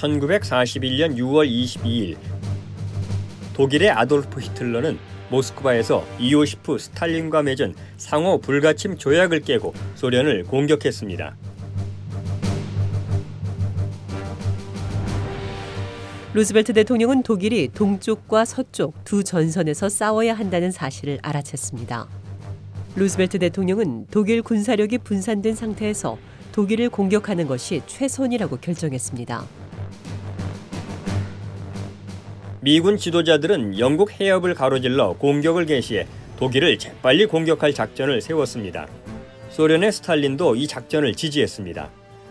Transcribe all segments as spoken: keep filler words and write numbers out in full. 천구백사십일년 유월 이십이일 독일의 아돌프 히틀러는 모스크바에서 이오시프 스탈린과 맺은 상호 불가침 조약을 깨고 소련을 공격했습니다. 루스벨트 대통령은 독일이 동쪽과 서쪽 두 전선에서 싸워야 한다는 사실을 알아챘습니다. 루스벨트 대통령은 독일 군사력이 분산된 상태에서 독일을 공격하는 것이 최선이라고 결정했습니다. 미군 지도자들은 영국 해협을 가로질러 공격을 개시해 독일을 재빨리 공격할 작전을 세웠습니다. 소련의 스탈린도 이 작전을 지지했습니다.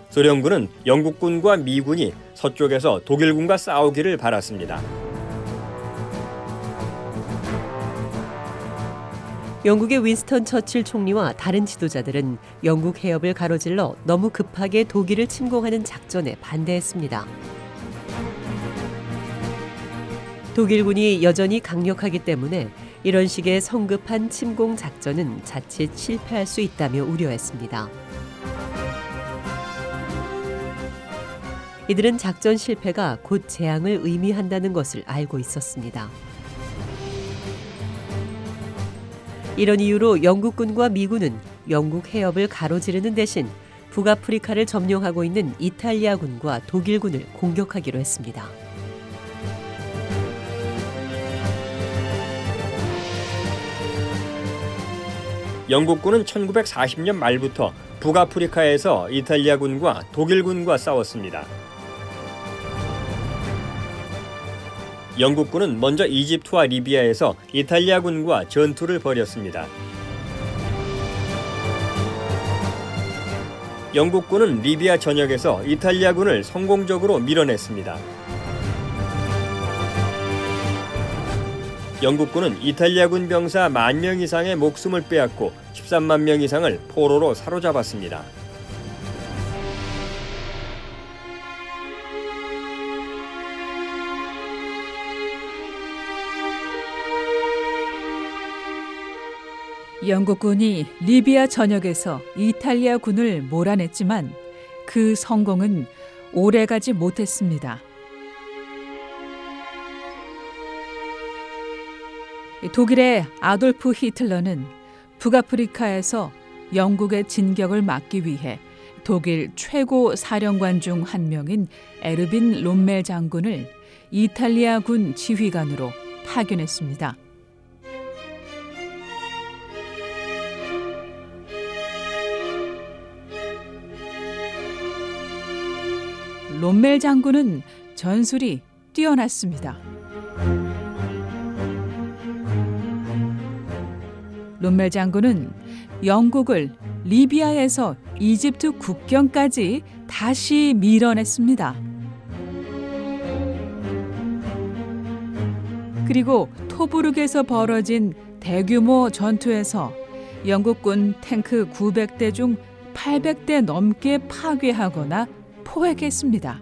소련군은 영국군과 미군이 서쪽에서 독일군과 싸우기를 바랐습니다. 영국의 윈스턴 처칠 총리와 다른 지도자들은 영국 해협을 가로질러 너무 급하게 독일을 침공하는 작전에 반대했습니다. 독일군이 여전히 강력하기 때문에 이런 식의 성급한 침공 작전은 자칫 실패할 수 있다며 우려했습니다. 이들은 작전 실패가 곧 재앙을 의미한다는 것을 알고 있었습니다. 이런 이유로 영국군과 미군은 영국 해협을 가로지르는 대신 북아프리카를 점령하고 있는 이탈리아군과 독일군을 공격하기로 했습니다. 영국군은 천구백사십년 말부터 북아프리카에서 이탈리아군과 독일군과 싸웠습니다. 영국군은 먼저 이집트와 리비아에서 이탈리아군과 전투를 벌였습니다. 영국군은 리비아 전역에서 이탈리아군을 성공적으로 밀어냈습니다. 영국군은 이탈리아군 병사 만 명 이상의 목숨을 빼앗고 십삼만 명 이상을 포로로 사로잡았습니다. 영국군이 리비아 전역에서 이탈리아군을 몰아냈지만 그 성공은 오래가지 못했습니다. 독일의 아돌프 히틀러는 북아프리카에서 영국의 진격을 막기 위해 독일 최고 사령관 중 한 명인 에르빈 롬멜 장군을 이탈리아군 지휘관으로 파견했습니다. 롬멜 장군은 전술이 뛰어났습니다. 롬멜 장군은 영국을 리비아에서 이집트 국경까지 다시 밀어냈습니다. 그리고 토브룩에서 벌어진 대규모 전투에서 영국군 탱크 구백 대 중 팔백 대 넘게 파괴하거나 포획했습니다.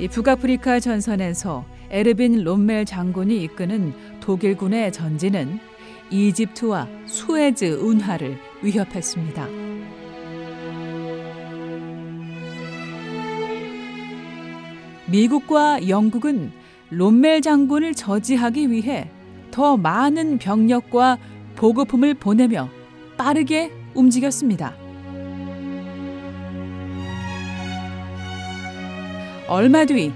이 북아프리카 전선에서 에르빈 롬멜 장군이 이끄는 독일군의 전진은 이집트와 수에즈 운하를 위협했습니다. 미국과 영국은 롬멜 장군을 저지하기 위해 더 많은 병력과 보급품을 보내며 빠르게 움직였습니다. 얼마 뒤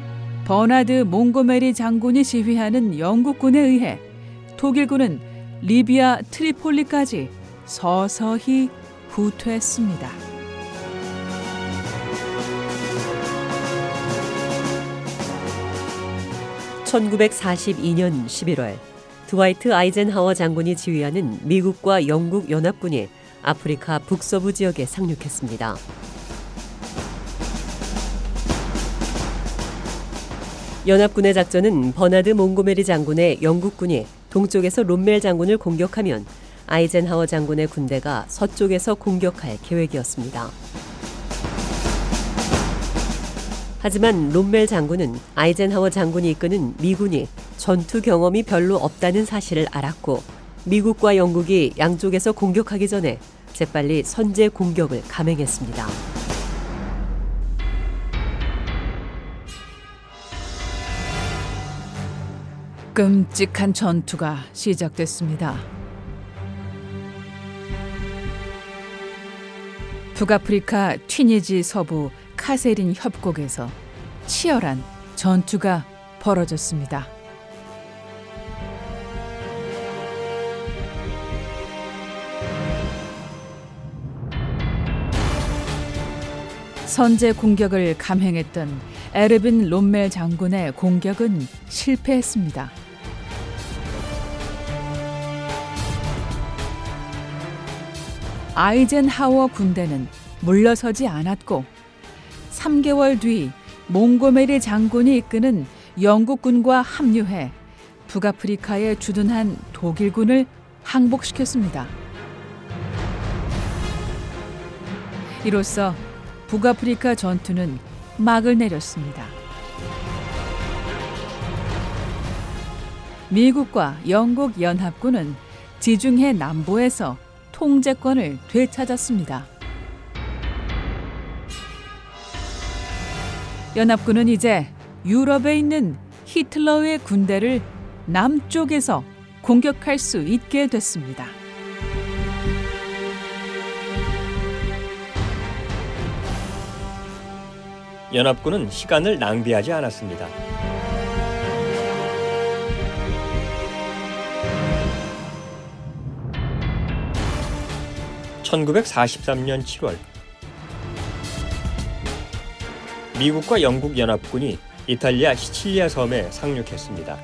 버나드 몽고메리 장군이 지휘하는 영국군에 의해 독일군은 리비아 트리폴리까지 서서히 후퇴했습니다. 천구백사십이년 십일월 드와이트 아이젠하워 장군이 지휘하는 미국과 영국 연합군이 아프리카 북서부 지역에 상륙했습니다. 연합군의 작전은 버나드 몽고메리 장군의 영국군이 동쪽에서 롬멜 장군을 공격하면 아이젠하워 장군의 군대가 서쪽에서 공격할 계획이었습니다. 하지만 롬멜 장군은 아이젠하워 장군이 이끄는 미군이 전투 경험이 별로 없다는 사실을 알았고, 미국과 영국이 양쪽에서 공격하기 전에 재빨리 선제 공격을 감행했습니다. 끔찍한 전투가 시작됐습니다. 북아프리카 튀니지 서부 카세린 협곡에서 치열한 전투가 벌어졌습니다. 선제 공격을 감행했던 에르빈 롬멜 장군의 공격은 실패했습니다. 아이젠하워 군대는 물러서지 않았고 삼 개월 뒤 몽고메리 장군이 이끄는 영국군과 합류해 북아프리카에 주둔한 독일군을 항복시켰습니다. 이로써 북아프리카 전투는 막을 내렸습니다. 미국과 영국 연합군은 지중해 남부에서 통제권을 되찾았습니다. 연합군은 이제 유럽에 있는 히틀러의 군대를 남쪽에서 공격할 수 있게 됐습니다. 연합군은 시간을 낭비하지 않았습니다. 천구백사십삼 년 칠월, 미국과 영국 연합군이 이탈리아 시칠리아 섬에 상륙했습니다.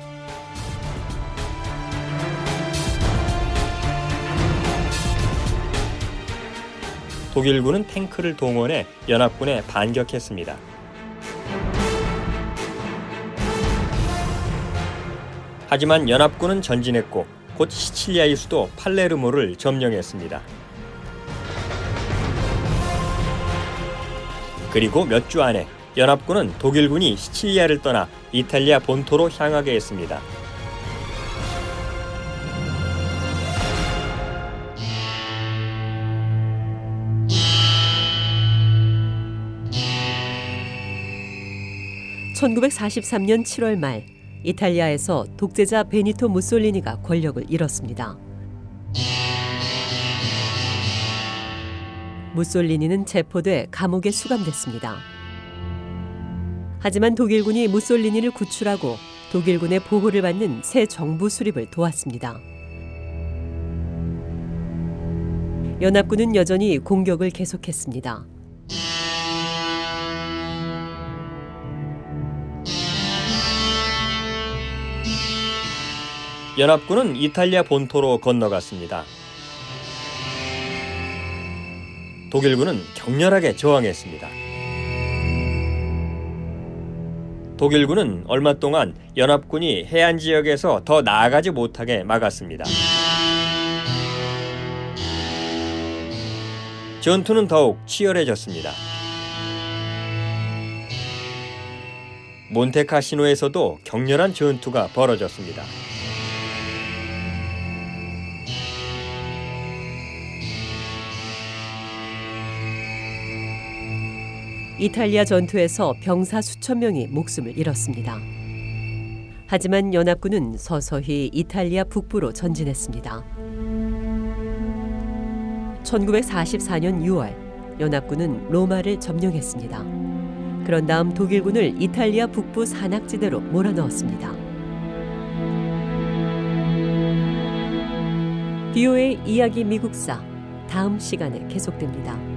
독일군은 탱크를 동원해 연합군에 반격했습니다. 하지만 연합군은 전진했고 곧 시칠리아의 수도 팔레르모를 점령했습니다. 그리고 몇 주 안에 연합군은 독일군이 시칠리아를 떠나 이탈리아 본토로 향하게 했습니다. 천구백사십삼 년 칠월 말, 이탈리아에서 독재자 베니토 무솔리니가 권력을 잃었습니다. 무솔리니는 체포돼 감옥에 수감됐습니다. 하지만 독일군이 무솔리니를 구출하고 독일군의 보호를 받는 새 정부 수립을 도왔습니다. 연합군은 여전히 공격을 계속했습니다. 연합군은 이탈리아 본토로 건너갔습니다. 독일군은 격렬하게 저항했습니다. 독일군은 얼마 동안 연합군이 해안 지역에서 더 나아가지 못하게 막았습니다. 전투는 더욱 치열해졌습니다. 몬테카시노에서도 격렬한 전투가 벌어졌습니다. 이탈리아 전투에서 병사 수천 명이 목숨을 잃었습니다. 하지만 연합군은 서서히 이탈리아 북부로 전진했습니다. 천구백사십사 년 유월, 연합군은 로마를 점령했습니다. 그런 다음 독일군을 이탈리아 북부 산악지대로 몰아넣었습니다. 브이오에이 이야기 미국사, 다음 시간에 계속됩니다.